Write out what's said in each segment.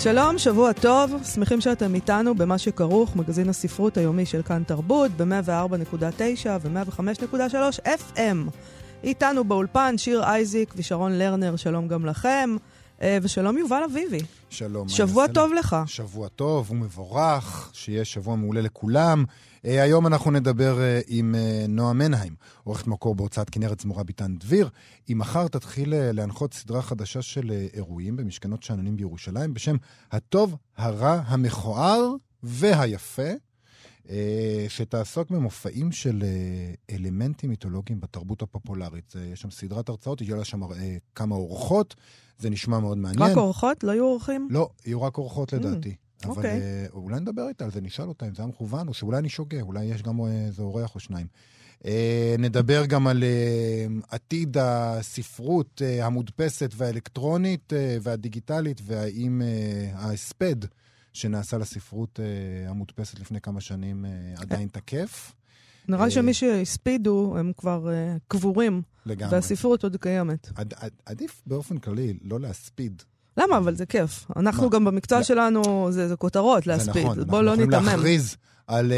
שלום, שבוע טוב, שמחים שאתם איתנו במה שכרוך, מגזין הספרות היומי של כאן תרבות, ב-104.9 ו-105.3 FM. איתנו באולפן שיר אייזיק ושרון לרנר, שלום גם לכם, ושלום יובל אביבי. שלום. שבוע טוב לך. שבוע טוב ומבורך, שיהיה שבוע מעולה לכולם. היום אנחנו נדבר עם נועה מנהיים, עורכת מקור בהוצאת כנרת זמורה ביטן דביר. היא מחר תתחיל להנחות סדרה חדשה של אירועים במשכנות שאננים בירושלים, בשם הטוב, הרע, המכוער והיפה, שתעסוק במופעים של אלמנטים מיתולוגיים בתרבות הפופולרית. יש שם סדרת הרצאות, יש שם כמה אורחות, זה נשמע מאוד מעניין. רק אורחות? לא יהיו אורחים? לא, יהיו רק אורחות לדעתי. אבל אולי נדבר איתה על זה, נשאל אותה אם זה המכוון, או שאולי אני שוגע, אולי יש גם איזה אורח או שניים. נדבר גם על עתיד הספרות המודפסת והאלקטרונית והדיגיטלית, והאם ההספד שנעשה לספרות המודפסת לפני כמה שנים עדיין תקף. נראה שמי שהספידו הם כבר קבורים, והספרות עוד קיימת. עדיף באופן כללי לא להספיד. למה? אבל זה כיף. אנחנו גם במקצוע שלנו, זה כותרות להספיד. בואו לא נתאמם. אנחנו יכולים להכריז על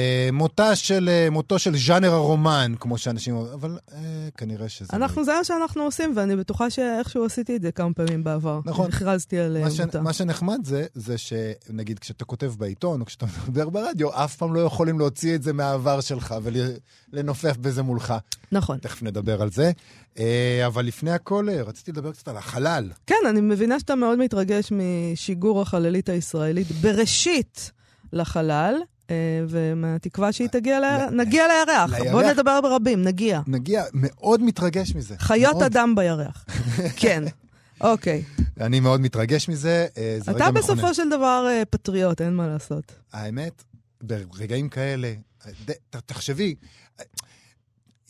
מותו של ז'אנר הרומן, כמו שאנשים... אבל כנראה שזה... זה מה שאנחנו עושים, ואני בטוחה שאיכשהו עשיתי את זה כמה פעמים בעבר. נכון. הכרזתי על מותה. מה שנחמד זה שנגיד, כשאתה כותב בעיתון, או כשאתה מדבר ברדיו, אף פעם לא יכולים להוציא את זה מהעבר שלך, ולנופף בזה מולך. נכון. תכף נדבר על זה. אבל לפני הכל, רציתי לדבר קצת על החלל. כן, אני מבינה שאתה מאוד מתרגש משיגור החללית הישראלית בראשית לחלל. ומהתקווה שהיא תגיע לירח. נגיע לירח. בואו נדבר ברבים, נגיע. נגיע, מאוד מתרגש מזה. חיות אדם בירח. כן, אוקיי. אני מאוד מתרגש מזה. אתה בסופו של דבר פטריוט, אין מה לעשות. האמת, ברגעים כאלה, תחשבי,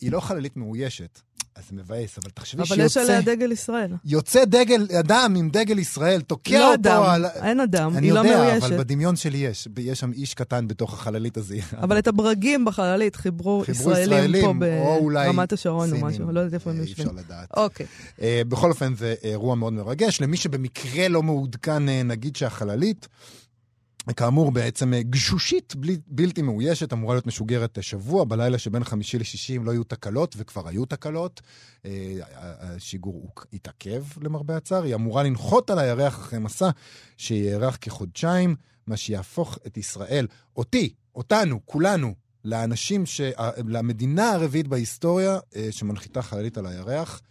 היא לא חללית מאוישת, אז זה מבאס, אבל תחשבי שיוצא... אבל יש עליה דגל ישראל. יוצא דגל, אדם עם דגל ישראל, תוקע לא אותו אדם, על... אין אדם, היא יודע, לא מאוישת. אני יודע, אבל בדמיון שלי יש שם איש קטן בתוך החללית הזה. אבל את הברגים בחללית חיברו ישראלים פה ברמת השרון או משהו, לא יודעת איפה הם יושבים. אי אפשר לדעת. אוקיי. בכל אופן זה אירוע מאוד מרגש, למי שבמקרה לא מעודכן נגיד שהחללית... כאמור, בעצם גשושית בלתי מאוישת, אמורה להיות משוגרת שבוע, בלילה שבין 5 ל-6 לא היו תקלות, וכבר היו תקלות. השיגור התעכב למרבה הצער, היא אמורה לנחות על הירח אחרי מסע, שיערך כחודשיים, מה שיהפוך את ישראל, אותנו, כולנו, למדינה הרביעית בהיסטוריה, שמנחיתה חללית על הירח,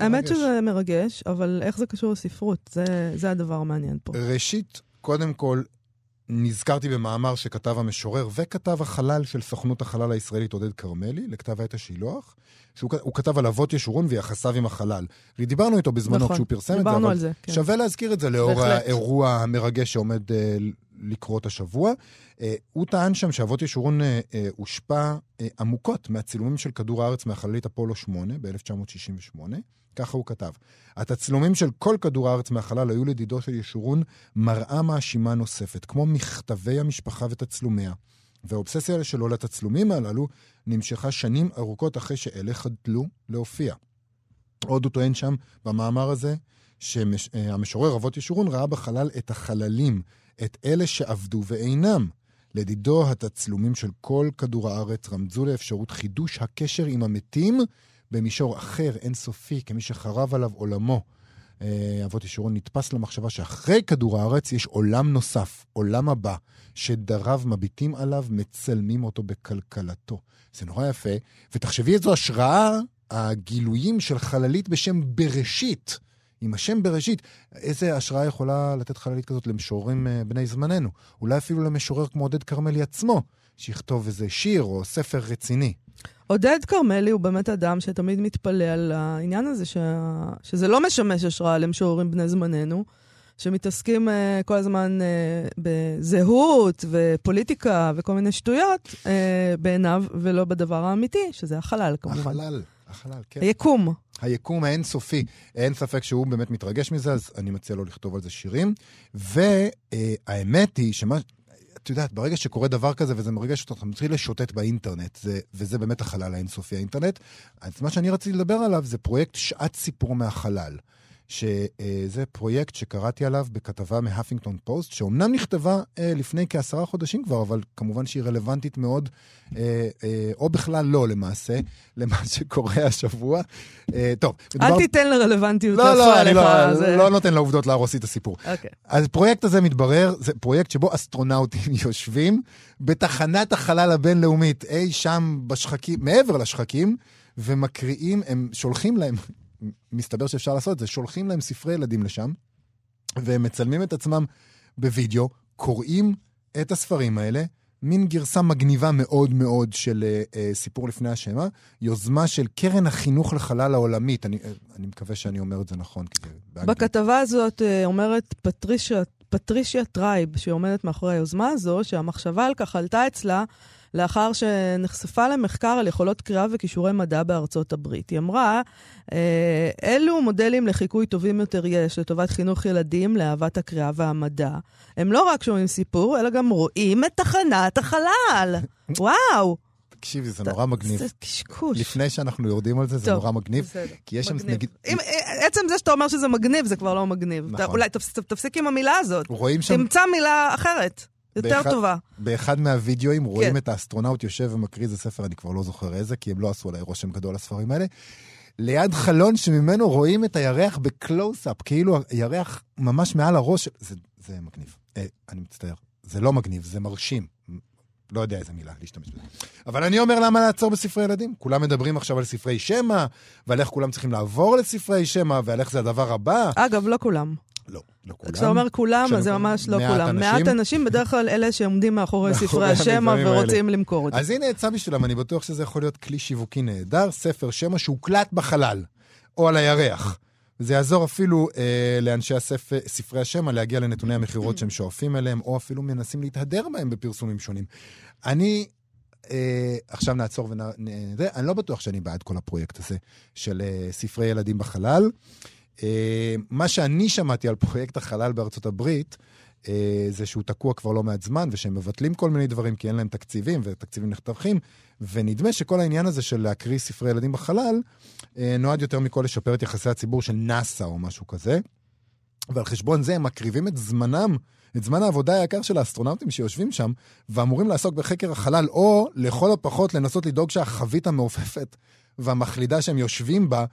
האמת שזה מרגש, אבל איך זה קשור לספרות? זה הדבר המעניין פה. ראשית, קודם כל, נזכרתי במאמר שכתב המשורר וכתב החלל של סוכנות החלל הישראלית עודד קרמלי, לכתב העת השילוח, שהוא כתב על אבות ישורון ויחסיו עם החלל. דיברנו איתו בזמנו כשהוא פרסם את זה, אבל שווה להזכיר את זה לאור האירוע המרגש שעומד לקרות השבוע. הוא טען שם שאבות ישורון הושפע עמוקות מהצילומים של כדור הארץ מהחללית אפולו 8 ב-1968. ככה הוא כתב. התצלומים של כל כדור הארץ מהחלל היו לדידו של ישורון מראה מאשימה נוספת, כמו מכתבי המשפחה ותצלומיה. והאובססיה שלו לתצלומים הללו נמשכה שנים ארוכות אחרי שאלה חדלו להופיע. עוד הוא טוען שם במאמר הזה, שהמשורר אבות ישורון ראה בחלל את החללים, את אלה שעבדו ואינם. לדידו התצלומים של כל כדור הארץ רמזו לאפשרות חידוש הקשר עם המתים במישור אחר, אינסופי, כמי שחרב עליו עולמו. אבות ישורון נתפס למחשבה שאחרי כדור הארץ יש עולם נוסף, עולם הבא, שדריו מביטים עליו, מצלמים אותו בכלכלתו. זה נורא יפה. ותחשבי את זו השראה, הגילויים של חללית בשם בראשית, עם השם בראשית, איזה השראה יכולה לתת חללית כזאת למשוררים בני זמננו? אולי אפילו למשורר כמו עודד קרמלי עצמו, שיכתוב איזה שיר או ספר רציני. עודד קרמלי הוא באמת אדם שתמיד מתפלא על העניין הזה, שזה לא משמש השראה למשוררים בני זמננו, שמתעסקים כל הזמן בזהות ופוליטיקה וכל מיני שטויות בעיניו, ולא בדבר האמיתי, שזה החלל כמובן. החלל, כן. היקום. היקום האינסופי. אין ספק שהוא באמת מתרגש מזה, אז אני מציע לו לכתוב על זה שירים. והאמת היא שמה... את יודעת, ברגע שקורה דבר כזה, וזה מרגע שאתה מתחיל לשוטט באינטרנט, וזה באמת החלל האינסופי, האינטרנט, אז מה שאני רציתי לדבר עליו, זה פרויקט שעת סיפור מהחלל, שזה פרויקט שקראתי עליו בכתבה מהפינגטון פוסט, שאומנם נכתבה לפני כ10 חודשים כבר, אבל כמובן שהיא רלוונטית מאוד, או בכלל לא למעשה, למה שקורה השבוע. טוב. אל תיתן לרלוונטיות. לא נותן לעובדות להרוס את הסיפור. אז פרויקט הזה מתברר, זה פרויקט שבו אסטרונאוטים יושבים בתחנת החלל הבינלאומית, אי שם בשחקים, מעבר לשחקים, ומקריאים, הם שולחים להם, מסתבר שאפשר לעשות את זה, שולחים להם ספרי ילדים לשם, והם מצלמים את עצמם בווידאו, קוראים את הספרים האלה, מין גרסה מגניבה מאוד מאוד של סיפור לפני השמה, יוזמה של קרן החינוך לחלל העולמית, אני מקווה שאני אומר את זה נכון. בכתבה הזאת אומרת פטרישיה טרייב, שעומדת מאחורי היוזמה הזו, שהמחשבה על כך עלתה אצלה, לאחר שנחשפה למחקר על יכולות קריאה וכישורי מדע בארצות הברית. היא אמרה, אלו מודלים לחיקוי טובים יותר יש, לטובת חינוך ילדים, לאהבת הקריאה והמדע. הם לא רק שומעים סיפור, אלא גם רואים את תחנת החלל. וואו! תקשיבי, זה נורא מגניב. זה קשקוש. לפני שאנחנו יורדים על זה, זה נורא מגניב. כי יש שם... עצם זה שאתה אומר שזה מגניב, זה כבר לא מגניב. אולי תפסיק עם המילה הזאת. תמצא מילה אחרת. יותר טובה. באחד מהווידאוים רואים את האסטרונאוט יושב ומקריא איזה ספר, אני כבר לא זוכר איזה, כי הם לא עשו עליי רושם גדול הספרים האלה, ליד חלון שממנו רואים את הירח בקלוס-אפ, כאילו הירח ממש מעל הראש, זה מגניב. אני מצטער, זה לא מגניב, זה מרשים. לא יודע איזה מילה להשתמש בזה. אבל אני אומר למה לעצור בספרי ילדים? כולם מדברים עכשיו על ספרי שמע, ועל איך כולם צריכים לעבור לספרי שמע, ועל איך זה הדבר הבא. אגב, לא כולם. לא כולם. כשאתה אומר כולם, אז זה ממש לא כולם. 100 אנשים בדרך כלל אלה שעומדים מאחורי ספרי השמע ורוצים למכור אותם. אז הנה עצה בשבילם, אני בטוח שזה יכול להיות כלי שיווקי נהדר, ספר שמע שהוקלט בחלל, או על הירח. זה יעזור אפילו לאנשי ספרי השמע להגיע לנתוני המחירות שהם שואפים אליהם, או אפילו מנסים להתהדר בהם בפרסומים שונים. אני... עכשיו נעצור ונראה, אני לא בטוח שאני בעד כל הפרויקט הזה של ספרי ילדים בחלל. מה שאני שמעתי על פרויקט החלל בארצות הברית, זה שהוא תקוע כבר לא מעט זמן, ושהם מבטלים כל מיני דברים, כי אין להם תקציבים, ותקציבים נחתכים, ונדמה שכל העניין הזה של להקריא ספרי ילדים בחלל, נועד יותר מכל לשפר את יחסי הציבור של נאסה או משהו כזה, ועל חשבון זה הם מקריבים את זמנם, את זמן העבודה היקר של האסטרונאוטים שיושבים שם, ואמורים לעסוק בחקר החלל, או לכל הפחות לנסות לדאוג שהחבית המעופפת, והמחלידה שהם יושבים בה,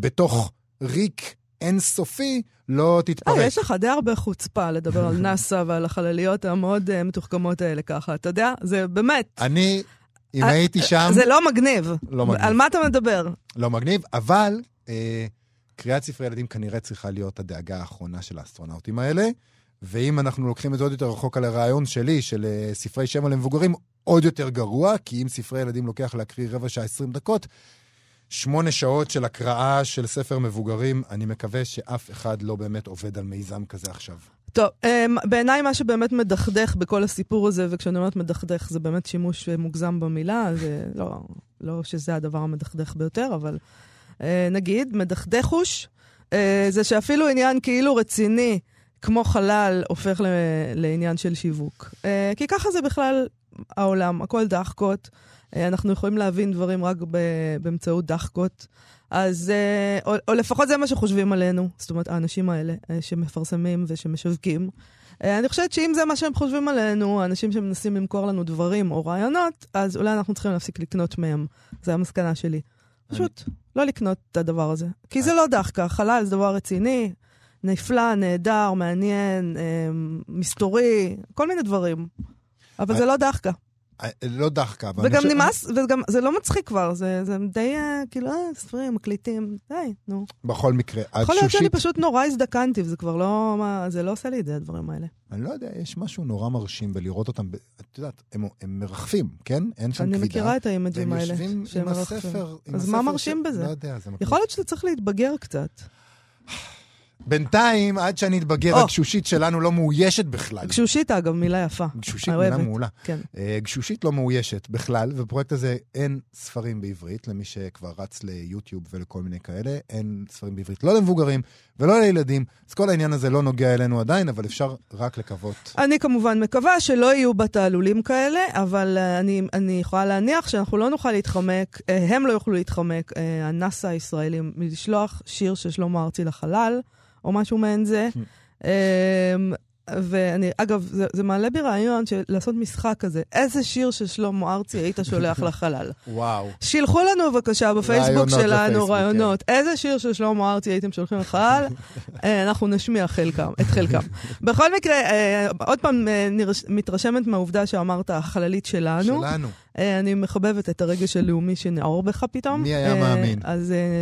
בתוך ריק אינסופי, לא תתפרק. יש לך די הרבה חוצפה לדבר על נאסה ועל החלליות המאוד מתוחכמות האלה ככה. אתה יודע, זה באמת... אני, אם הייתי שם... זה לא מגניב. על מה אתה מדבר? לא מגניב, אבל קריאת ספרי ילדים כנראה צריכה להיות הדאגה האחרונה של האסטרונאוטים האלה, ואם אנחנו לוקחים את זה עוד יותר רחוק על הרעיון שלי, של ספרי שמע למבוגרים, עוד יותר גרוע, כי אם ספרי ילדים לוקח להקריא 15 דקות, 8 שעות של הקראה של ספר מבוגרים, אני מקווה שאף אחד לא באמת עובד על מיזם כזה עכשיו. טוב, בעיניי מה שבאמת מדחדך בכל הסיפור הזה, וכשאני אומרת מדחדך, זה באמת שימוש מוגזם במילה, זה לא שזה הדבר המדחדך ביותר, אבל נגיד, מדחדכוש, זה שאפילו עניין כאילו רציני, כמו חלל, הופך לעניין של שיווק. כי ככה זה בכלל העולם, הכל דחקות, אנחנו יכולים להבין דברים רק באמצעות דחקות, אז, או לפחות זה מה שחושבים עלינו, זאת אומרת, האנשים האלה שמפרסמים ושמשווקים. אני חושבת שאם זה מה שהם חושבים עלינו, האנשים שמנסים למכור לנו דברים או רעיונות, אז אולי אנחנו צריכים להפסיק לקנות מהם. זו המסקנה שלי. פשוט לא לקנות את הדבר הזה. כי זה לא דחקה, חלל זה דבר רציני, נפלא, נהדר, מעניין, מסתורי, כל מיני דברים. אבל זה לא דחקה. לא דחקה. וגם נמאס, וגם זה לא מצחיק כבר, זה די, כאילו, ספרים, מקליטים, די, נו. בכל מקרה, עד שושית... יכול להיות שאני פשוט נורא הזדקנתי, וזה כבר לא, זה לא עושה לי את זה, הדברים האלה. אני לא יודע, יש משהו נורא מרשים, ולראות אותם, את יודעת, הם מרחפים, כן? אין שם כבידה. אני מכירה את האימג'ים האלה. והם יושבים עם הספר... אז מה מרשים בזה? לא יודע, זה מקליט. יכול להיות שאתה צריך להתבגר קצת. בינתיים, עד שאני אתבגר, הגשושית שלנו לא מאוישת בכלל. גשושית, אגב, מילה יפה. גשושית, מילה מעולה. גשושית לא מאוישת בכלל, ופרויקט הזה אין ספרים בעברית, למי שכבר רץ ליוטיוב ולכל מיני כאלה, אין ספרים בעברית, לא למבוגרים ולא לילדים, אז כל העניין הזה לא נוגע אלינו עדיין, אבל אפשר רק לקוות. אני כמובן מקווה שלא יהיו בתעלולים כאלה, אבל אני יכולה להניח שאנחנו לא נוכל להתחמק, הם לא יוכלו להתחמק, הנאסה הישראלים, לשלוח שיר של שלמה ארצי לחלל, או משהו מעין זה. ואני, אגב, זה מעלה בי רעיון של לעשות משחק כזה. איזה שיר של שלמה ארצי היית שולח לחלל? וואו. שילחו לנו בבקשה בפייסבוק שלנו רעיונות. איזה שיר של שלמה ארצי הייתם שולחים לחלל? אנחנו נשמיע את חלקם. בכל מקרה, עוד פעם מתרשמת מהעובדה שאמרת החללית שלנו. שלנו. אני מחבבת את הרגע של לאומי שנעור בך פתאום. מי היה מאמין?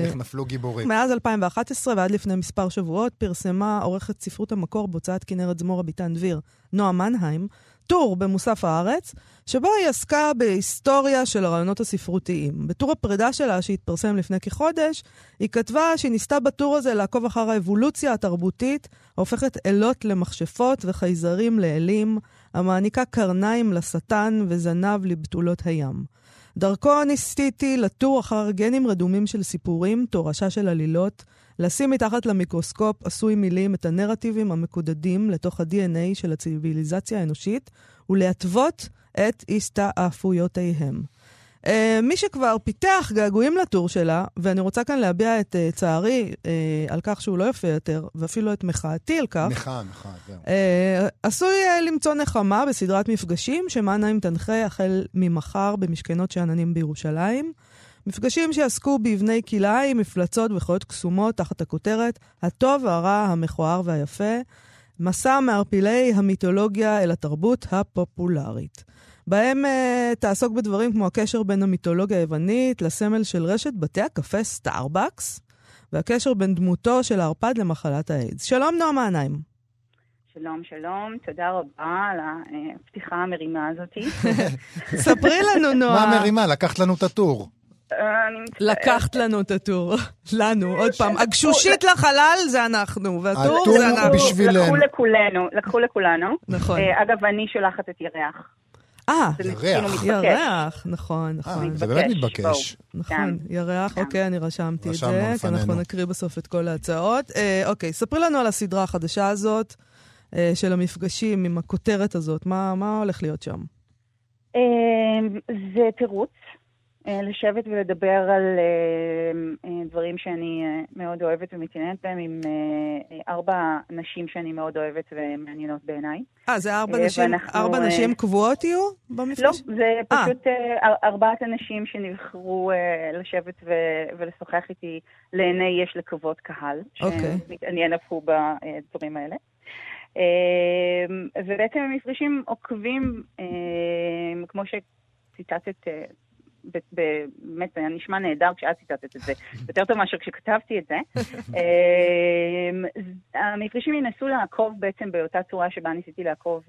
איך נפלו גיבורים. מאז 2011 ועד לפני מספר שבועות פרסמה עורכת ספרות המקור בהוצאת כנרת זמורה ביטן דביר, נועה מנהיים, טור במוסף הארץ, שבו היא עסקה בהיסטוריה של הרעיונות הספרותיים. בטור הפרידה שלה שהתפרסם לפני כחודש, היא כתבה שהיא ניסתה בטור הזה לעקוב אחר האבולוציה התרבותית, הופכת אלות למחשפות וחייזרים לאלים, המעניקה קרניים לשטן וזנב לבטולות הים. דרכו ניסיתי לטור אחר גנים רדומים של סיפורים, תורשה של עלילות, לשים מתחת למיקרוסקופ עשוי מילים את הנרטיבים המקודדים לתוך ה-DNA של הציביליזציה האנושית, ולהטוות את הסתעפויותיהם. מי שכבר פיתח געגועים לטור שלה, ואני רוצה כאן להביע את צערי על כך שהוא לא יפה יותר, ואפילו את מחאתי על כך. מחאה, זהו. עשוי למצוא נחמה בסדרת מפגשים, שמנהיים תנחה החל ממחר במשכנות שאננים בירושלים. מפגשים שעסקו באבני קילאי, מפלצות וחיות קסומות תחת הכותרת, הטוב, הרע, המכוער והיפה, מסע מערפילי המיתולוגיה אל התרבות הפופולרית. בהם תעסוק בדברים כמו הקשר בין המיתולוגיה היוונית לסמל של רשת בתי הקפה סטארבקס, והקשר בין דמותו של הערפד למחלת האיידס. שלום נועה מנהיים. שלום, תודה רבה על הפתיחה המרימה הזאת. ספרי לנו נועה. מה המרימה? לקחת לנו את הטור. לקחת לנו את הטור. לנו, עוד פעם. הגשושית לחלל זה אנחנו, והטור זה אנחנו. לקחו לכולנו. נכון. אגב, אני שולחת את ירח. ירח, נכון. זה באמת מתבקש. נכון, ירח, אוקיי, אני רשמתי את זה, כי אנחנו נקריא בסוף את כל ההצעות. אוקיי, ספרי לנו על הסדרה החדשה הזאת, של המפגשים עם הכותרת הזאת, מה הולך להיות שם? זה תירוץ, לשבת ולדבר על דברים שאני מאוד אוהבת ומתעניינת בהם, עם 4 נשים שאני מאוד אוהבת ומעניינות בעיניי. זה 4 נשים קבועות יהיו במפגש? לא, זה פשוט 4 אנשים שנבחרו לשבת ולשוחח איתי, לעיני יש לקוות קהל, שמתעניין הפכו בדברים האלה. ובעצם המפגשים עוקבים, כמו שציטטת, באמת נשמע נהדר כשאת ציטטת את זה, יותר טוב מאשר כשכתבתי את זה. המפגשים ינסו לעקוב בעצם באותה צורה שבה ניסיתי לעקוב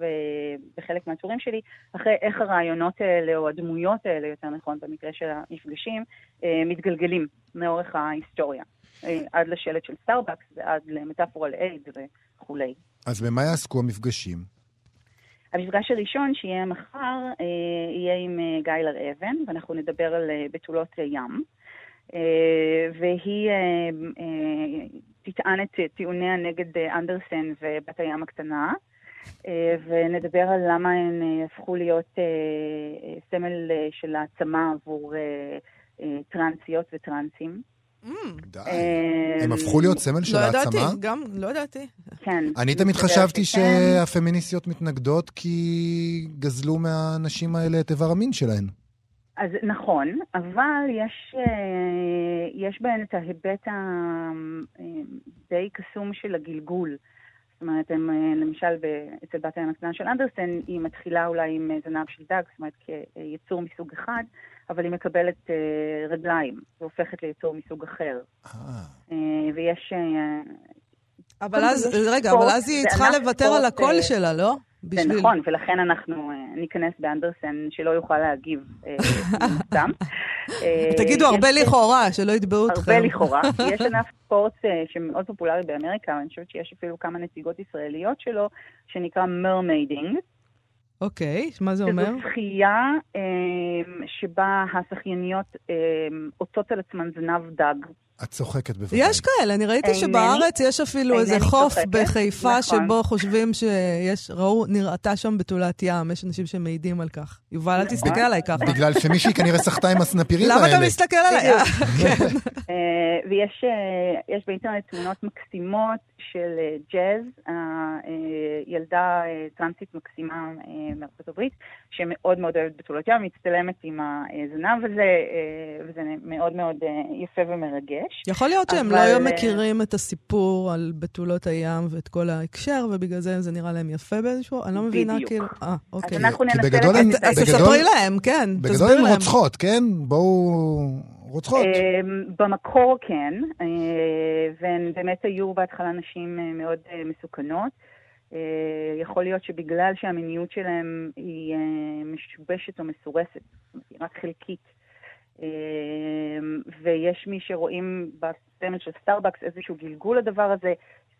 בחלק מהצורים שלי, אחרי איך הרעיונות האלה או הדמויות האלה, יותר נכון במקרה של המפגשים, מתגלגלים מאורך ההיסטוריה, עד לשלט של סטארבקס ועד למטאפורה לאייד וכולי. אז במה יעסקו המפגשים? המפגש הראשון שיהיה מחר יהיה עם גיילר אבן, ואנחנו נדבר על בתולות ים, והיא תטען את טיעוניה נגד אנדרסן ובת הים הקטנה, ונדבר על למה הן הפכו להיות סמל של העצמה עבור טרנסיות וטרנסים. הם הפכו להיות סמל של העצמה? לא ידעתי. אני תמיד חשבתי שהפמיניסטיות מתנגדות כי גזלו מהנשים האלה את איבר המין שלהן. אז נכון, אבל יש בהן את ההיבט די קסום של הגלגול. זאת אומרת, למשל אצל בת הים הקטנה של אנדרסן, היא מתחילה אולי עם זנב של דג, זאת אומרת כיצור מסוג אחד, אבל היא מקבלת רגליים, והופכת ליצור מסוג אחר. ויש... אבל אז היא צריכה לוותר על הקול שלה, לא? זה נכון, ולכן אנחנו ניכנס באנדרסן שלא יוכל להגיב סתם. תגידו, הרבה לכאורה, שלא יתבעו אתכם. הרבה לכאורה. יש ענף ספורט שמאוד פופולרי באמריקה, אני חושבת שיש אפילו כמה נציגות ישראליות שלו, שנקרא מרמיידינג. אוקיי, מה זה אומר? זו שחייה שבה השחייניות עוטות על עצמן זנב דג. את צוחקת בבקשה. יש כאלה, אני ראיתי שבארץ יש אפילו איזה חוף בחיפה שבו חושבים שיש, ראו, נראתה שם בתולת ים, יש אנשים שמעידים על כך. יובל, אל תסתכל עליי ככה. בגלל שמישהי כנראה שחתה עם הסנפירים האלה. למה אתה מסתכל עליי? ויש באינטרנט תמונות מקסימות של ג'אז, ילדה טרנסית מקסימה מארצות הברית, שמאוד מאוד אוהבת בתולת ים, מצטלמת עם הזנב הזה, וזה מאוד מאוד יפה ומרגש. יכול להיות שהם לא היו מכירים את הסיפור על בתולות הים ואת כל ההקשר, ובגלל זה זה נראה להם יפה באיזשהו, אני לא מבינה כאילו... אז אנחנו ננסה... אז תספרי להם, כן, תסביר להם. בגדול הם רוצחות, כן? בואו... רוצחות. במקור כן, והן באמת היו בהתחלה נשים מאוד מסוכנות. יכול להיות שבגלל שהמיניות שלהם היא משובשת או מסורסת, רק חלקית. ויש מי שרואים בסמל של סטארבקס איזשהו גלגול לדבר הזה,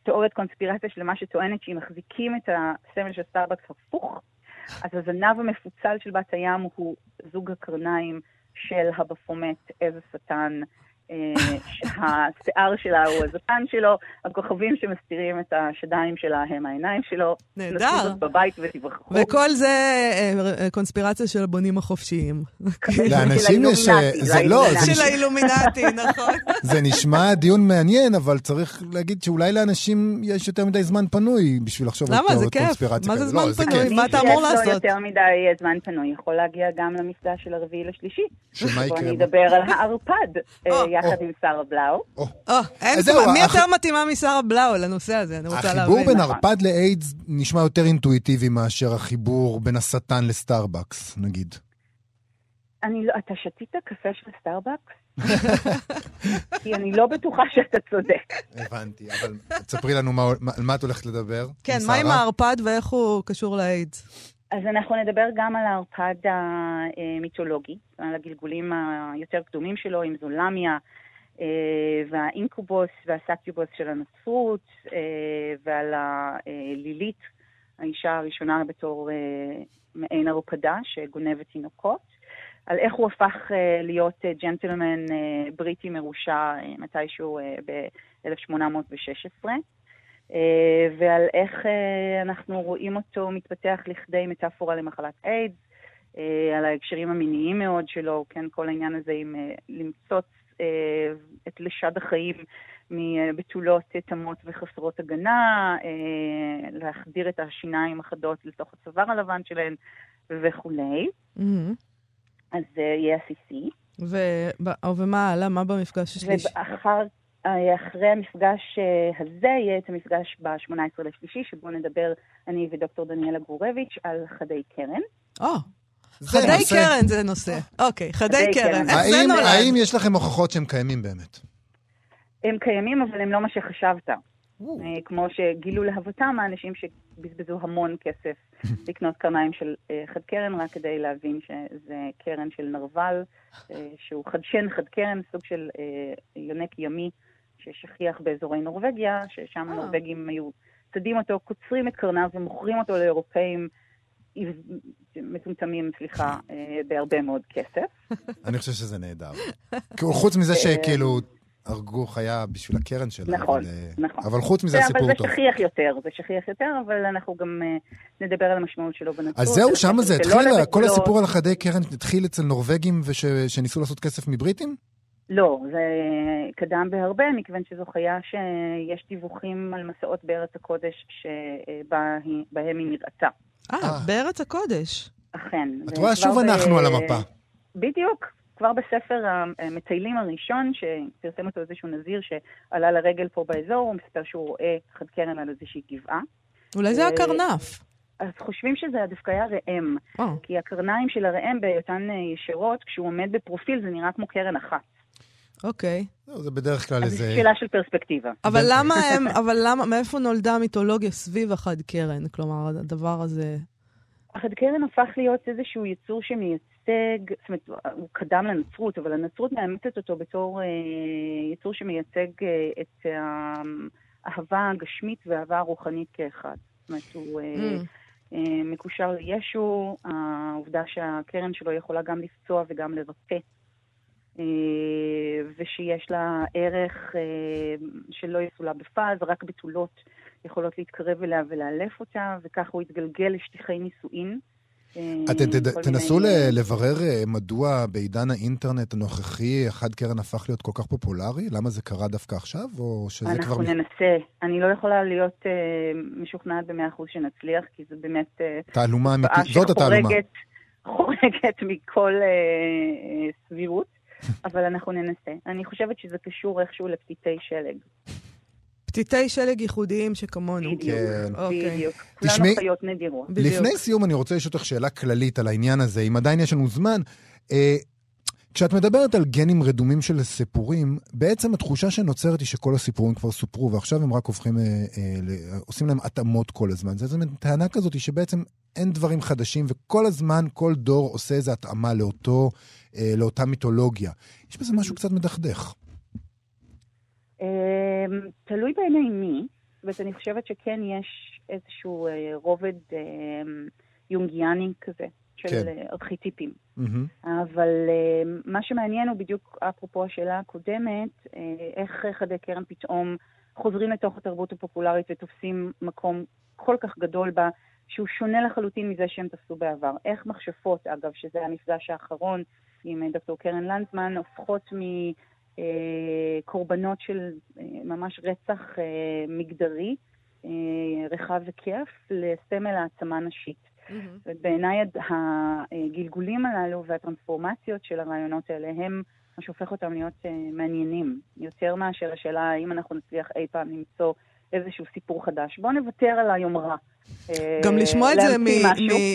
תיאוריית קונספירציה שלמה שטוענת שאם מחזיקים את הסמל של סטארבקס הפוך, אז הזנב המפוצל של בת הים הוא זוג הקרניים של הבפומט, איזה שטן, שהשיער שלה הוא הזטן שלו, הכוכבים שמסתירים את השדיים שלה הם העיניים שלו, נעדר, בבית ותברחו. וכל זה קונספירציה של הבונים החופשיים. לאנשים יש... של האילומינטי, נכון. זה נשמע דיון מעניין, אבל צריך להגיד שאולי לאנשים יש יותר מדי זמן פנוי בשביל לחשוב על קונספירציה. מה זה זמן פנוי? מה אתה אמור לעשות? יש לו יותר מדי זמן פנוי. יכול להגיע גם למפגש של הרביעי לשלישי. פה אני אדבר על הערפד. יחד עם שרה בלאו. מי יותר מתאימה משרה בלאו לנושא הזה? החיבור בין הרפד לאיידס נשמע יותר אינטואיטיבי מאשר החיבור בין השטן לסטארבקס, נגיד. אתה שתית קפה של סטארבקס? כי אני לא בטוחה שאתה צודק. הבנתי, אבל תספרי לנו על מה את הולכת לדבר. כן, מה עם הרפד ואיך הוא קשור לאיידס? אז אנחנו נדבר גם על הארפד המיתולוגי, על הגלגולים היותר קדומים שלו, עם זולמיה, והאינקובוס והסקיובוס של הנצרות, ועל הלילית, האישה הראשונה בתור מעין הרפדה שגונבת תינוקות, על איך הוא הפך להיות ג'נטלמן בריטי מרושע מתישהו ב-1816, ועל איך אנחנו רואים אותו מתפתח לכדי מטאפורה למחלת איידס, על ההקשרים המיניים מאוד שלו, כן, כל העניין הזה עם למצוץ את לשד החיים מבתולות תמות וחסרות הגנה, להחדיר את השיניים החדות לתוך הצוואר הלבן שלהן וכולי. אז יהיה ה-CC. ומה הלאה? מה במפגש השלישי? אחרי המפגש הזה יהיה את המפגש ב-18 לשלישי, שבו נדבר אני ודוקטור דניאלה גורביץ' על חדי קרן. חדי קרן זה נושא. אוקיי, חדי קרן. האם יש לכם הוכחות שהם קיימים באמת? הם קיימים, אבל הם לא מה שחשבת. כמו שגילו להבותם האנשים שבזבזו המון כסף לקנות קרניים של חד קרן, רק כדי להבין שזה קרן של נרוול, שהוא חדשן חד קרן, סוג של יונק ימי, ששכיח באזורי נורווגיה, ששם הנורווגים היו צדים אותו, קוצרים את קרניו ומוכרים אותו לאירופאים מצומצמים, סליחה, בהרבה מאוד כסף. אני חושב שזה נהדר. חוץ מזה שכאילו הרגו חיה בשביל הקרן שלה. נכון, נכון. אבל חוץ מזה הסיפור טוב. זה שכיח יותר, אבל אנחנו גם נדבר על המשמעות שלו בנצרות. אז זהו, שם זה התחיל, כל הסיפור על חדי קרן התחיל אצל נורווגים שניסו לעשות כסף מבריטים? לא, זה קדם בהרבה, מכיוון שזו חיה שיש דיווחים על מסעות בארץ הקודש שבהם היא נראתה. בארץ הקודש? אכן. את רואה, שוב אנחנו על המפה. בדיוק. כבר בספר המטיילים הראשון, שפרסם אותו איזשהו נזיר שעלה לרגל פה באזור, הוא מספר שהוא רואה חד קרן על איזושהי גבעה. אולי זה הקרנף. אז חושבים שזה דווקא היה רעם, כי הקרניים של הרעם באותן ישרות, כשהוא עומד בפרופיל זה נראה כמו קרן אחת. אוקיי. זה בדרך כלל איזה... זו שאלה של פרספקטיבה. אבל למה, מאיפה נולדה המיתולוגיה סביב החד קרן? כלומר, הדבר הזה... החד קרן הפך להיות איזשהו יצור שמייצג, זאת אומרת, הוא קדם לנצרות, אבל הנצרות מאמצת אותו בתור יצור שמייצג את האהבה הגשמית והאהבה הרוחנית כאחד. זאת אומרת, הוא... מקושר לישו, העובדה שהקרן שלו יכולה גם לפצוע וגם לרפא, ושיש לה ערך שלא יסולה בפז, רק בתולות יכולות להתקרב אליה ולאלף אותה, וכך הוא יתגלגל לשטיחי נישואין. תנסו לברר מדוע בעידן האינטרנט הנוכחי אחד קרן הפך להיות כל כך פופולרי? למה זה קרה דווקא עכשיו? אנחנו ננסה. אני לא יכולה להיות משוכנעת ב100% שנצליח, כי זה באמת תעלומה, זאת התעלומה. חורגת מכל סבירות, אבל אנחנו ננסה. אני חושבת שזה קשור איכשהו לפתיתי שלג. פתיתי שלג ייחודיים שכמונו. בדיוק. כולנו חיות נדירות. לפני סיום אני רוצה לשאול אותך שאלה כללית על העניין הזה, אם עדיין יש לנו זמן. כשאת מדברת על גנים רדומים של סיפורים, בעצם התחושה שנוצרת היא שכל הסיפורים כבר סופרו, ועכשיו הם רק הופכים, עושים להם התאמות כל הזמן. זאת אומרת, טענה כזאת היא שבעצם אין דברים חדשים, וכל הזמן כל דור עושה איזו התאמה לאותה מיתולוגיה. יש בזה משהו קצת מדכדך. תלוי בעיני מי, ואני חושבת שכן יש איזשהו רובד יונגיאני כזה, של ארכיטיפים. אבל מה שמעניין הוא בדיוק, אפרופו השאלה הקודמת, איך חדי קרן פתאום חוזרים לתוך התרבות הפופולרית ותופסים מקום כל כך גדול בה, שהוא שונה לחלוטין מזה שהם תפסו בעבר. איך מחשפות, אגב, שזה המפגש האחרון עם דוקטור קרן לנדמן, הופכות מ... קורבנות של ממש רצח מגדרי רחב וכיף לסמל העצמה נשית. בעיניי הגלגולים הללו והטרנספורמציות של הרעיונות האלה הם מה שהופך אותם להיות מעניינים יותר מאשר השאלה האם אנחנו נצליח אי פעם למצוא איזשהו סיפור חדש. בואו נוותר על היומרה. גם לשמוע את זה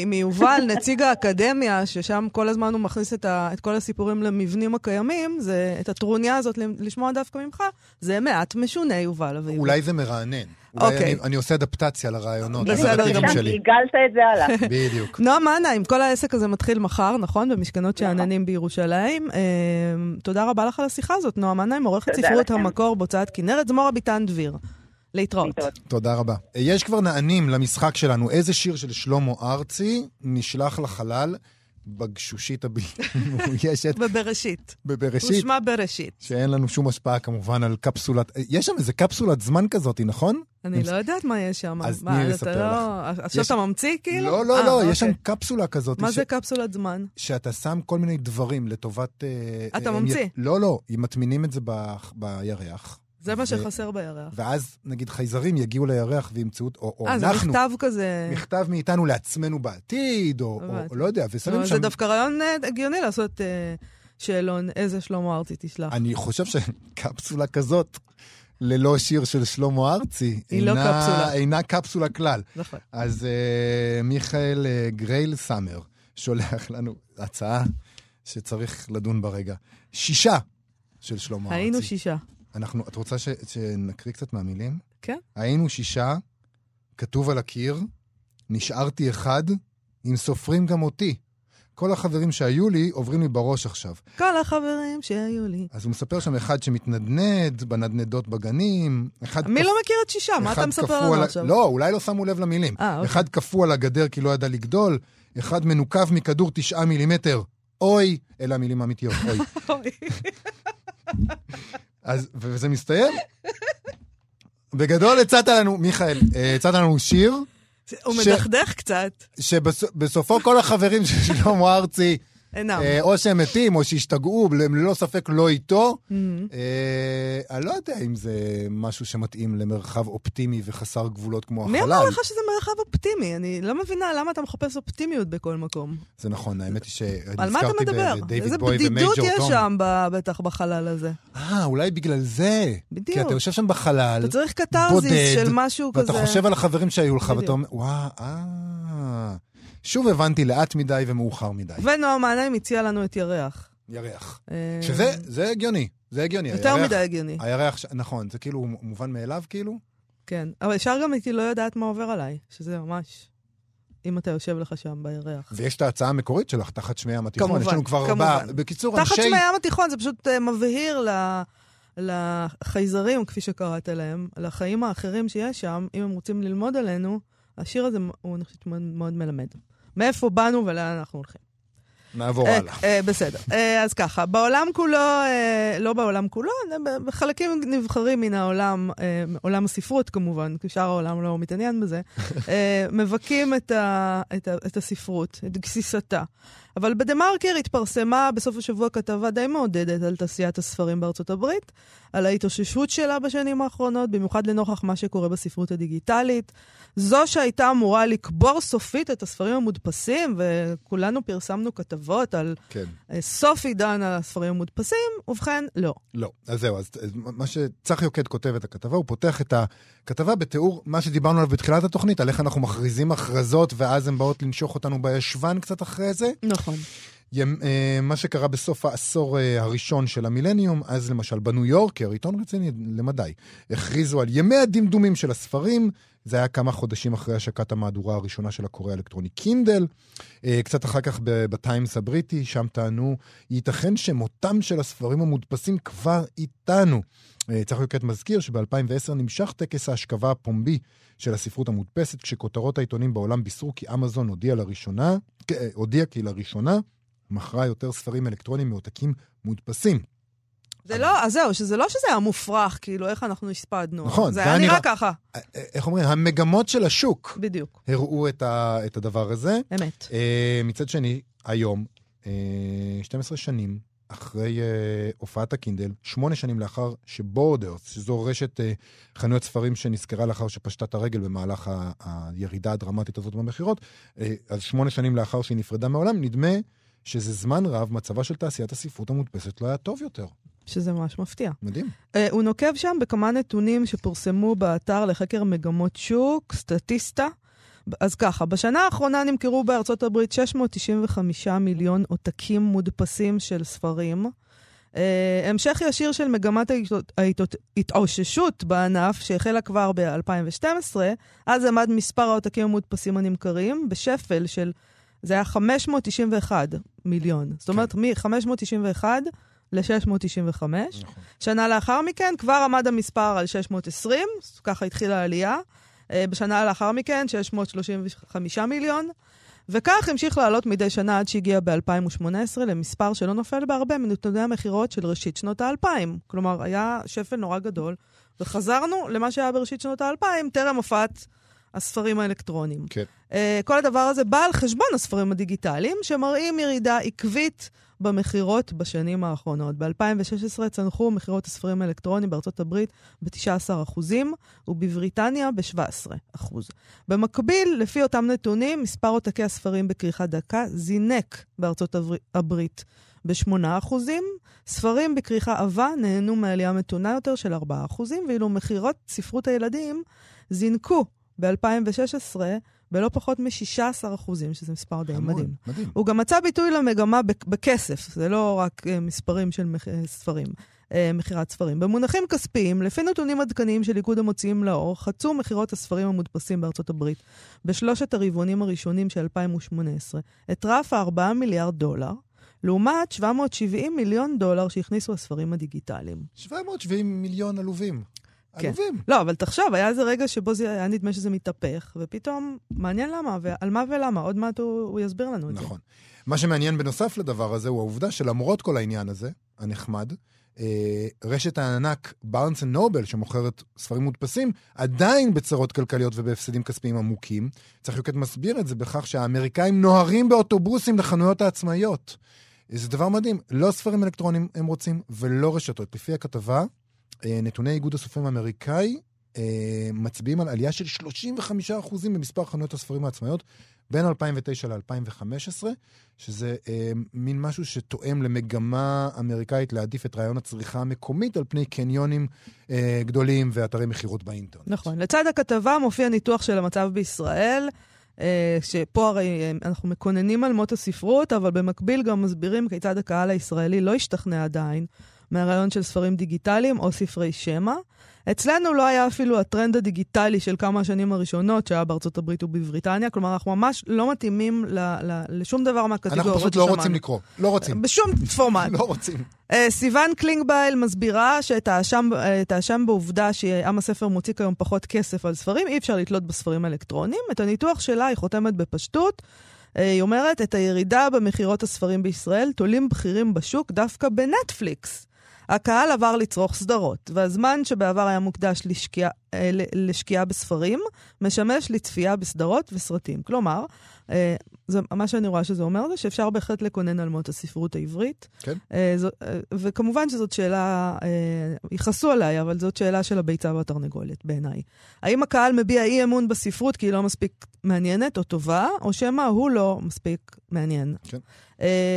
מיובל, נציג האקדמיה, ששם כל הזמן הוא מכניס את כל הסיפורים למבנים הקיימים, את הטרוניה הזאת לשמוע דווקא ממך, זה מעט משונה, יובל. אולי זה מרענן. אולי אני עושה אדפטציה לרעיונות. בסדר, גם שלי. הגלת את זה הלאה. בדיוק. נועה מנהיים, כל העסק הזה מתחיל מחר, נכון? במשכנות שאננים בירושלים. תודה רבה לך על השיחה הזאת, נועה מנהיים, עורכת ספרות המקור בהוצאת כנרת זמורה ביטן דביר. להתראות. תודה רבה. יש כבר נענים למשחק שלנו. איזה שיר של שלמה ארצי נשלח לחלל בגשושית המאוישת. בבראשית. בבראשית. נשמע בראשית. שאין לנו שום השפעה כמובן על קפסולת... יש שם איזה קפסולת זמן כזאת, נכון? אני לא יודעת מה יש שם. אז תני לספר לך. עכשיו אתה ממציא כאילו? לא, לא, לא. יש שם קפסולה כזאת. מה זה קפסולת זמן? שאתה שם כל מיני דברים לטובת... אתה ממציא? לא, לא. הם מטמינים את זה בירח. זה מה שחסר בירח. ואז, נגיד, חייזרים יגיעו לירח וימצאו, או אנחנו... אז מכתב כזה... מכתב מאיתנו לעצמנו בעתיד, או לא יודע, ושמים שם... זה דווקא רעיון הגיוני לעשות שאלון, איזה שלמה ארצי תשלח. אני חושב שקפסולה כזאת, ללא שיר של שלמה ארצי, אינה קפסולה כלל. נכון. אז מיכאל גרייל סאמר שולח לנו הצעה שצריך לדון ברגע. 6 של שלמה ארצי. היינו 6. את רוצה שנקריא קצת מהמילים? כן. היינו 6, כתוב על הקיר, נשארתי 1, אם סופרים גם אותי. כל החברים שהיו לי עוברים לי בראש עכשיו. כל החברים שהיו לי. אז הוא מספר שם אחד שמתנדנד, בנדנדות בגנים. מי לא מכיר את 6? מה אתה מספר לנו עכשיו? לא, אולי לא שמו לב למילים. אחד כפו על הגדר כי לא ידע לגדול, אחד מנוקב מכדור 9 מילימטר. אוי, אלה המילים האמיתיות, אוי. אוי. אז, וזה מסתיים? בגדול הצעת לנו, מיכאל, הצעת לנו שיר. הוא מדחדך קצת. שבסופו כל החברים של שלמה ארצי, או שהם מתים, או שהשתגעו, ללא ספק לא איתו. אני לא יודע אם זה משהו שמתאים למרחב אופטימי וחסר גבולות כמו החלל. מי אמר לך שזה מרחב אופטימי? אני לא מבינה למה אתה מחפש אופטימיות בכל מקום. זה נכון, האמת היא שנזכרתי בדיוויד בוי ומייג'ור טום. איזה בדידות יש שם בטח בחלל הזה. אולי בגלל זה. בדיוק. כי אתה יושב שם בחלל, אתה צריך קטרזיס של משהו כזה. ואתה חושב על החברים שהיו לך, ואתה אומר, שוב הבנתי לאט מדי ומאוחר מדי. ונועה מנהיים הציעה לנו את ירח. ירח. שזה הגיוני. זה הגיוני. יותר מדי הגיוני. הירח, נכון, זה כאילו מובן מאליו כאילו. כן, אבל אפשר גם הייתי לא יודעת מה עובר עליי, שזה ממש... אם אתה יושב לך שם בירח. ויש את ההצעה המקורית שלך, תחת שמי ים התיכון. כמובן, יש לנו כבר כמובן. בקיצור, תחת שמי ים התיכון, זה פשוט מבהיר לחייזרים, כפי שקראת אליהם, לחיים האחרים שיש שם, אם הם רוצים ללמוד עלינו, השיר הזה הוא, אני חושבת, מאוד מלמד. מאיפה באנו ולאן אנחנו הולכים. נעבור הלאה. בסדר. אז ככה, בעולם כולו, לא בעולם כולו, בחלקים נבחרים מן העולם, עולם הספרות כמובן, כי שאר העולם לא מתעניין בזה, מבקים את הספרות, את גסיסתה. אבל בדה מארקר התפרסמה בסוף השבוע כתבה די מעודדת על תעשיית הספרים בארצות הברית, על ההתאוששות שלה בשנים האחרונות, במיוחד לנוכח מה שקורה בספרות הדיגיטלית. זו שהייתה אמורה לקבור סופית את הספרים המודפסים, וכולנו פרסמנו כתבות על סוף עידן הספרים המודפסים, ובכן, לא. לא, אז זהו, אז מה שצחי יוקד כותב את הכתבה, הוא פותח את הכתבה בתיאור מה שדיברנו עליו בתחילת התוכנית, על איך אנחנו מכריזים הכרזות, ואז הן באות לנשוך אותנו בישבן קצת אחרי זה. נכון. מה שקרה בסוף העשור הראשון של המילניום, אז למשל בניו יורקר, עיתון רציני למדי, הכריזו על ימי הדמדומים של הספרים, זה היה כמה חודשים אחרי השקת המהדורה הראשונה של הקורא האלקטרוני קינדל, קצת אחר כך בטיימס הבריטי, שם טענו, ייתכן שמותם של הספרים המודפסים כבר איתנו. צריך להיות מזכיר שב-2010 נמשך טקס ההשכבה הפומבי של הספרות המודפסת, כשכותרות העיתונים בעולם בישרו כי אמזון הודיע כי לראשונה, מכרה יותר ספרים אלקטרונים מעותקים מודפסים. זה לא, אז זהו, שזה לא שזה היה מופרך, כאילו, איך אנחנו הספדנו. נכון. זה היה נראה ככה. איך אומרים, המגמות של השוק. בדיוק. הראו את הדבר הזה. אמת. מצד שני, היום, 12 שנים אחרי הופעת הקינדל, 8 שנים לאחר שבורדרס, שזו רשת חנויות ספרים שנזכרה לאחר שפשטה את הרגל במהלך הירידה הדרמטית הזאת במחירות, אז 8 שנים לאחר שהיא נפרדה מעולם, נדמה שזה זמן רב, מצבה של תעשיית הספרות המודפסת לא היה טוב יותר. שזה ממש מפתיע. מדהים. הוא נוקב שם בכמה נתונים שפורסמו באתר לחקר מגמות שוק, סטטיסטה. אז ככה, בשנה האחרונה נמכרו בארצות הברית 695 מיליון עותקים מודפסים של ספרים. המשך ישיר של מגמת ההתאוששות בענף, שהחלה כבר ב-2012, אז עמד מספר העותקים המודפסים הנמכרים, בשפל של... זה היה 591 מיליון. זאת אומרת, מ-591 ל-695. שנה לאחר מכן כבר עמד המספר על 620, ככה התחילה העלייה. בשנה לאחר מכן 635 מיליון. וכך המשיך לעלות מדי שנה עד שהגיע ב-2018 למספר שלא נופל בהרבה מנתוני המחירות של ראשית שנות ה-2000. כלומר, היה שפל נורא גדול. וחזרנו למה שהיה בראשית שנות ה-2000, טרם הופעת הספרים האלקטרונים. כן. כל הדבר הזה בא על חשבון הספרים הדיגיטליים, שמראים ירידה עקבית במחירות בשנים האחרונות. ב-2016 צנחו מחירות הספרים האלקטרונים בארצות הברית ב-19% ובבריטניה ב-17%. במקביל, לפי אותם נתונים, מספר עותקי הספרים בכריכת דקה זינק בארצות הברית ב-8%. ספרים בכריכה עבה נהנו מעלייה מתונה יותר של 4%, ואילו מחירות ספרות הילדים זינקו ב-2016 בלא פחות מ-16%, שזה מספר די מדהים. הוא גם מצא ביטוי למגמה בכסף, זה לא רק מספרים של ספרים, מחירת ספרים. במונחים כספיים, לפי נתונים עדכניים של איגוד המוציאים לאור, חצו מחירות הספרים המודפסים בארצות הברית בשלושת הרבעונים הראשונים של 2018, את רף $4 מיליארד, לעומת $770 מיליון שהכניסו הספרים הדיגיטליים. 770 מיליון עלובים. כן. לא, אבל תחשוב, היה איזה רגע שבו זה היה נדמה שזה מתהפך, ופתאום מעניין למה, ועל מה ולמה, עוד מעט הוא יסביר לנו את זה. נכון. מה שמעניין בנוסף לדבר הזה הוא העובדה שלמרות כל העניין הזה, הנחמד, רשת הענק ברנס אנד נובל, שמוכרת ספרים מודפסים, עדיין בצרות כלכליות ובהפסדים כספיים עמוקים. צריך יוקד מסביר את זה בכך שהאמריקאים נוהרים באוטובוסים לחנויות העצמאיות. זה דבר מדהים. לא ספרים אלקטרונים הם רוצים, ולא רשתות. לפי הכתבה, נתוני איגוד הסופרים האמריקאי מצביעים על עלייה של 35% במספר חנויות הספרים העצמאיות בין 2009 ל-2015, שזה מין משהו שתואם למגמה אמריקאית להעדיף את רעיון הצריכה המקומית על פני קניונים גדולים ואתרי מחירות באינטרנט. נכון. לצד הכתבה מופיע ניתוח של המצב בישראל, שפה הרי אנחנו מקוננים על מות הספרות, אבל במקביל גם מסבירים כיצד הקהל הישראלי לא השתכנע עדיין מהרעיון של ספרים דיגיטליים או ספרי שמע. אצלנו לא היה אפילו הטרנד הדיגיטלי של כמה השנים הראשונות שהיה בארצות הברית ובבריטניה, כלומר אנחנו ממש לא מתאימים לשום דבר מהקטגוריות ששמענו. אנחנו פשוט לא רוצים לקרוא, לא רוצים. בשום פורמט. לא רוצים. סיוון קלינגבייל מסבירה שתאשם בעובדה שעם הספר מוציא כיום פחות כסף על ספרים, אי אפשר לתלות בספרים אלקטרונים. את הניתוח שלה היא חותמת בפשטות, היא אומרת, את הירידה במחירות הספרים בישראל תולים בכירים בשוק דווקא בנטפליקס. הקהל עבר לצרוך סדרות, והזמן שבעבר היה מוקדש לשקיעה בספרים, משמש לצפייה בסדרות וסרטים. כלומר, מה שאני רואה שזה אומר זה שאפשר בהחלט לקונן על מות הספרות העברית. כן. וכמובן שזאת שאלה, ייחסו עליי, אבל זאת שאלה של הביצה והתרנגולת בעיניי. האם הקהל מביע אי אמון בספרות כי היא לא מספיק מעניינת או טובה, או שמה הוא לא מספיק מעניין? כן.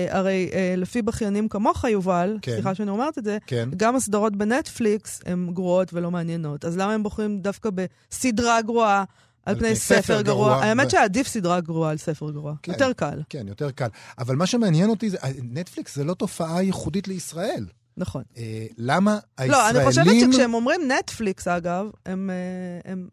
הרי לפי בכיינים כמוך יובל, סליחה שאני אומרת את זה, גם הסדרות בנטפליקס הן גרועות ולא מעניינות, אז למה הם בוחרים דווקא בסדרה גרועה על פני ספר גרוע? האמת שעדיף סדרה גרועה על ספר גרוע, יותר קל. כן, יותר קל. אבל מה שמעניין אותי זה, נטפליקס זה לא תופעה ייחודית לישראל. נכון. למה הישראלים... לא, אני חושבת שכשהם אומרים נטפליקס, אגב,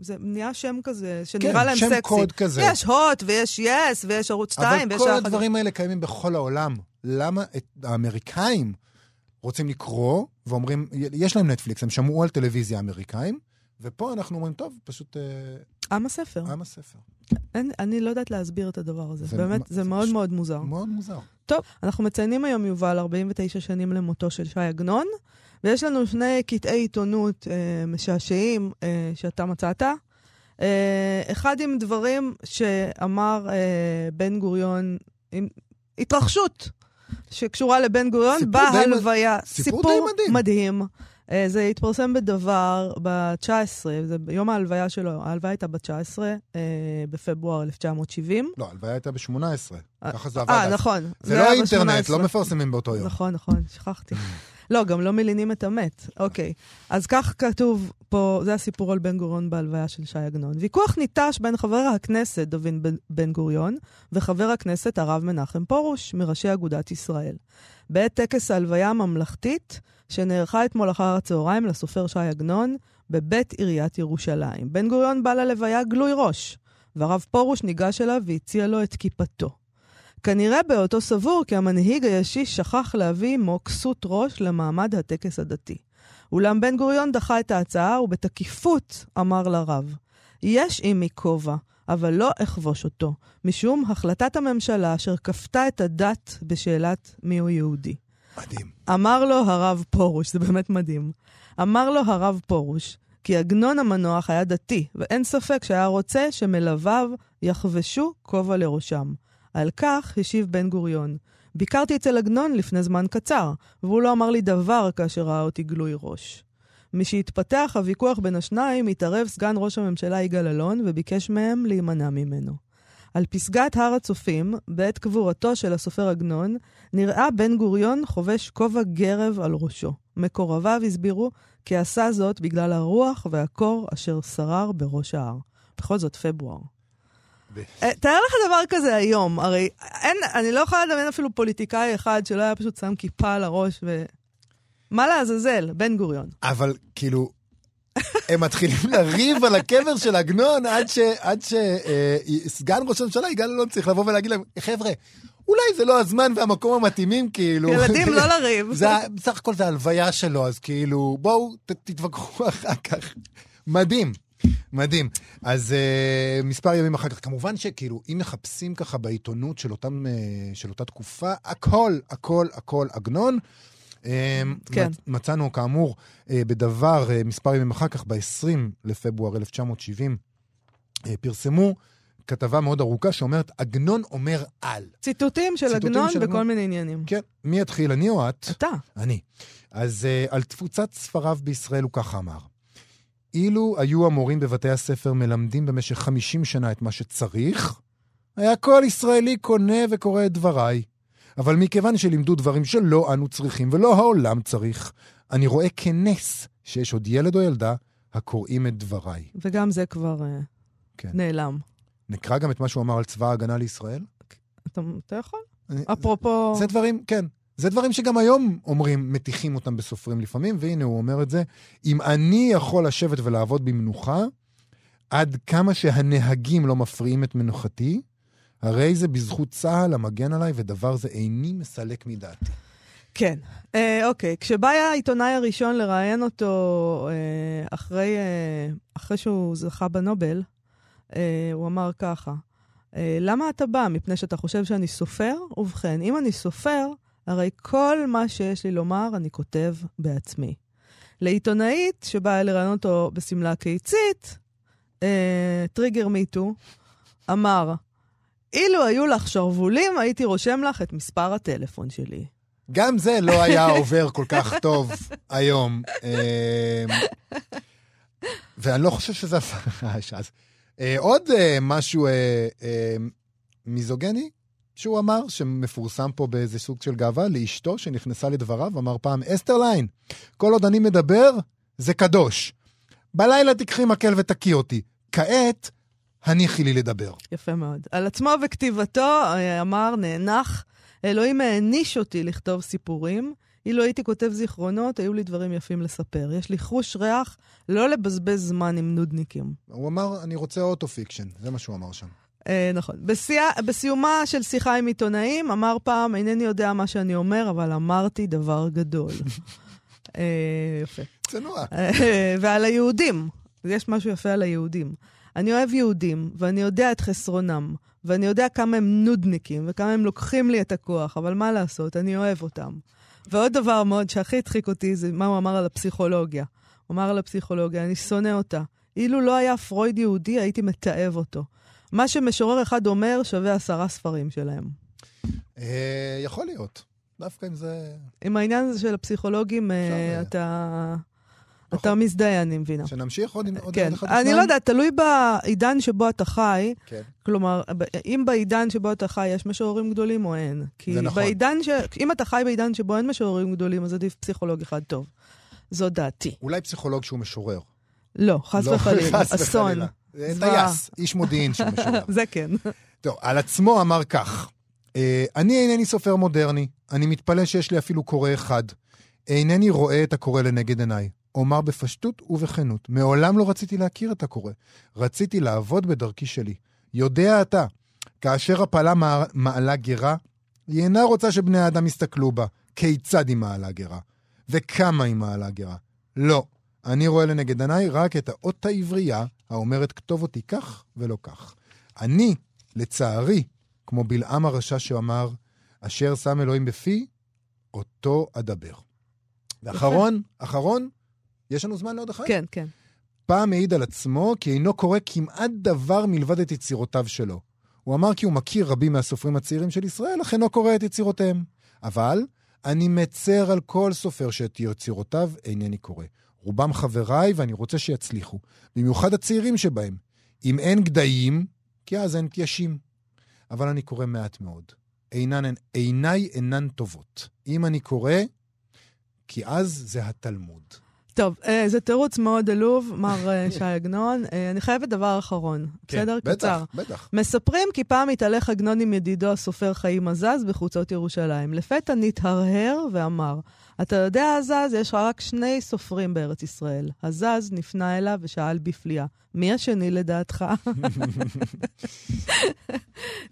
זה נהיה שם כזה, שנראה להם סקסי. שם קוד כזה. יש הוט, ויש יס, ויש ערוץ 2, אבל כל הדברים האלה קיימים בכל העולם. למה האמריקאים רוצים לקרוא, ואומרים, יש להם נטפליקס, הם שמעו על טלוויזיה האמריקאים, ופה אנחנו אומרים, טוב, פשוט... עם הספר. עם הספר. אני לא יודעת להסביר את הדבר הזה. באמת, זה מאוד מאוד מוזר. מאוד מוזר. טוב, אנחנו מציינים היום יובל 49 שנים למותו של שי עגנון, ויש לנו שני קטעי עיתונות משעשעים שאתה מצאת. אחד עם דברים שאמר בן גוריון, עם התרחשות שקשורה לבן גוריון, בהלוויה. סיפור מדהים. זה התפרסם בדבר ב-19, זה יום ההלוויה שלו, ההלוויה הייתה ב-19 בפברואר 1970. לא, ההלוויה הייתה ב-18, ככה זה עבד. נכון. זה לא האינטרנט, לא מפרסמים באותו יום. נכון, שכחתי. לא, גם לא מלינים את המת. אוקיי, אז כך כתוב פה, זה הסיפור על בן גוריון בהלוויה של שי עגנון. ויכוח ניטש בין חבר הכנסת דוד בן גוריון וחבר הכנסת הרב מנחם פורוש מראשי אגודת ישראל. בעת טקס ההלוויה הממלכתית שנערכה אתמול אחר הצהריים לסופר שי עגנון בבית עיריית ירושלים. בן גוריון בא ללוויה גלוי ראש, והרב פורוש ניגש אליו והציע לו את כיפתו. כנראה באותו סבור כי המנהיג הישיש שכח להביא עמו כסות ראש למעמד הטקס הדתי. אולם בן גוריון דחה את ההצעה ובתקיפות אמר לרב, יש עמי כובע, אבל לא אכבוש אותו, משום החלטת הממשלה אשר כפתה את הדת בשאלת מיהו יהודי. מדהים. אמר לו הרב פורוש, זה באמת מדהים. אמר לו הרב פורוש, כי עגנון המנוח היה דתי, ואין ספק שהיה רוצה שמלוויו יחבשו כובע לראשם. על כך השיב בן גוריון, ביקרתי אצל עגנון לפני זמן קצר, והוא לא אמר לי דבר כאשר ראה אותי גלוי ראש. משהתפתח הוויכוח בין השניים, התערב סגן ראש הממשלה יגאל אלון, וביקש מהם להימנע ממנו. על פסגת הר הצופים, בעת קבורתו של הסופר עגנון, נראה בן גוריון חובש כובע גרב על ראשו. מקורביו הסבירו כי עשה זאת בגלל הרוח והקור אשר שרר בראש ההר. בכל זאת פברואר. תאר לך דבר כזה היום, הרי אני לא יכולה לדמיין אפילו פוליטיקאי אחד שלא היה פשוט שם כיפה על הראש ו... מה לעזאזל, בן גוריון. אבל כאילו, הם מתחילים לריב על הקבר של עגנון עד שסגן ראש הממשלה יגאל אלון צריך לבוא ולהגיד להם, חבר'ה, אולי זה לא הזמן והמקום המתאימים, כאילו... ילדים לא לריב. בסך הכל זה הלוויה שלו, אז כאילו, בואו תתווכחו אחר כך. מדהים. מדהים. אז מספר ימים אחר כך. כמובן שכאילו, אם מחפשים ככה בעיתונות של אותה תקופה, הכל, הכל, הכל עגנון, כן. מצאנו כאמור בדבר מספר ימים אחר כך ב-20 לפברואר 1970 פרסמו כתבה מאוד ארוכה שאומרת עגנון אומר על ציטוטים של עגנון בכל מיני עניינים. כן, מי יתחיל, אני או את? אתה. אני. אז על תפוצת ספריו בישראל הוא ככה אמר, אילו היו המורים בבתי הספר מלמדים במשך 50 שנה את מה שצריך, היה כל ישראלי קונה וקורא את דבריי. אבל מכיוון שלימדו דברים שלא אנו צריכים ולא העולם צריך, אני רואה כנס שיש עוד ילד או ילדה הקוראים את דבריי. וגם זה כבר נעלם. נקרא גם את מה שהוא אמר על צבא ההגנה לישראל? אתה יכול? אפרופו... זה דברים, כן. זה דברים שגם היום אומרים, מתיחים אותם בסופרים לפעמים, והנה הוא אומר את זה, אם אני יכול לשבת ולעבוד במנוחה, עד כמה שהנהגים לא מפריעים את מנוחתי, הרי זה בזכות צהל המגן עליי, ודבר זה איני מסלק מדעתי. כן, אוקיי. כשבא העיתונאי הראשון לראיין אותו אחרי שהוא זכה בנובל, הוא אמר ככה, למה אתה בא? מפני שאתה חושב שאני סופר? ובכן, אם אני סופר, הרי כל מה שיש לי לומר אני כותב בעצמי. לעיתונאית שבאה לראיין אותו בסמלה קיצית, טריגר מיטו, אמר, אילו היו לך שרוולים, הייתי רושם לך את מספר הטלפון שלי. גם זה לא היה עובר כל כך טוב היום. ואני לא חושב שזה הפרש. עוד משהו מיזוגני שהוא אמר, שמפורסם פה באיזה סוג של גאווה, לאשתו שנכנסה לדבריו, אמר פעם, אסטרליין, כל עוד אני מדבר, זה קדוש. בלילה תקחי מקל ותקי אותי. כעת, הניחי לי לדבר. יפה מאוד. על עצמו וכתיבתו, אמר, נאנח, אלוהים העניש אותי לכתוב סיפורים, אילו הייתי כותב זיכרונות, היו לי דברים יפים לספר. יש לי חוש ריח לא לבזבז זמן עם נודניקים. הוא אמר, אני רוצה אוטו-פיקשן. זה מה שהוא אמר שם. נכון. בסיומה של שיחה עם עיתונאים, אמר פעם, אינני יודע מה שאני אומר, אבל אמרתי דבר גדול. יפה. זה נורא. ועל היהודים. יש משהו יפה על היהודים. אני אוהב יהודים, ואני יודע את חסרונם, ואני יודע כמה הם נודניקים, וכמה הם לוקחים לי את הכוח, אבל מה לעשות? אני אוהב אותם. ועוד דבר מאוד שהכי הדחיק אותי, זה מה הוא אמר על הפסיכולוגיה. הוא אמר על הפסיכולוגיה, אני שונא אותה. אילו לא היה פרויד יהודי, הייתי מתעב אותו. מה שמשורר אחד אומר, שווה 10 ספרים שלהם. יכול להיות. דווקא אם זה... עם העניין הזה של הפסיכולוגים, אתה מזדהה, אני מבינה. שנמשיך עוד אחד. אני לא יודע, תלוי בעידן שבו אתה חי. כלומר, אם בעידן שבו אתה חי יש משוררים גדולים או אין. זה נכון. אם אתה חי בעידן שבו אין משוררים גדולים, אז עדיף פסיכולוג אחד טוב. זו דעתי. אולי פסיכולוג שהוא משורר. לא, חס וחלילה. אסון. טייס, איש מודיעין שהוא משורר. זה כן. טוב, על עצמו אמר כך, אני אינני סופר מודרני, אני מתפלא שיש לי אפילו קורא אחד. אינני רואה את הקורא לנגד עיניי. אומר בפשטות ובכנות, מעולם לא רציתי להכיר את הקורא, רציתי לעבוד בדרכי שלי. יודע אתה, כאשר הפעלה מעלה גרה, היא אינה רוצה שבני האדם יסתכלו בה, כיצד היא מעלה גרה, וכמה היא מעלה גרה. לא, אני רואה לנגד עיניי רק את האות העברייה, האומרת כתוב אותי כך ולא כך. אני, לצערי, כמו בלעם הרשע שאמר, אשר שם אלוהים בפי, אותו אדבר. ואחרון, יש לנו זמן לעוד אחד? כן, כן. פעם העיד על עצמו כי אינו קורא כמעט דבר מלבד את יצירותיו שלו. הוא אמר כי הוא מכיר רבים מהסופרים הצעירים של ישראל, אך אינו קורא את יצירותיהם. אבל אני מצר על כל סופר שאת יצירותיו אינני קורא. רובם חבריי ואני רוצה שיצליחו. במיוחד הצעירים שבהם. אם אין גדיים, כי אז אין קיישים. אבל אני קורא מעט מאוד. עיניי אינן טובות. אם אני קורא, כי אז זה התלמוד. טוב, זה תירוץ מאוד עלוב, מר שי עגנון. אני חייבת דבר אחרון, בסדר? בטח, בטח. מספרים כי פעם התהלך עגנון עם ידידו הסופר חיים הזז בחוצות ירושלים. לפתע נתהרהר ואמר, אתה יודע, הזז, יש רק 2 סופרים בארץ ישראל. הזז נפנה אליו ושאל בפליאה, מי השני לדעתך?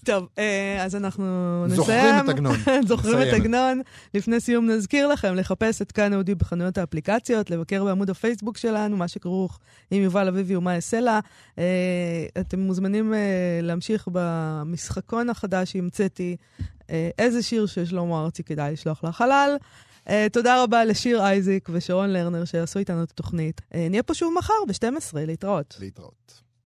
טוב, אז אנחנו נסיים. זוכרים את עגנון. זוכרים את עגנון. לפני סיום נזכיר לכם לחפש את כאן אודי בחנויות האפליקציות, לבקר בעמוד הפייסבוק שלנו, מה שכרוך עם יובל אביבי ומה יעשה לה. אתם מוזמנים להמשיך במשחקון החדש שהמצאתי, איזה שיר ששלמה ארצי כדאי לשלוח לחלל. תודה רבה לשיר אייזיק ושרון לרנר שעשו איתנו את התוכנית. נהיה פה שוב מחר ב-12, להתראות. להתראות.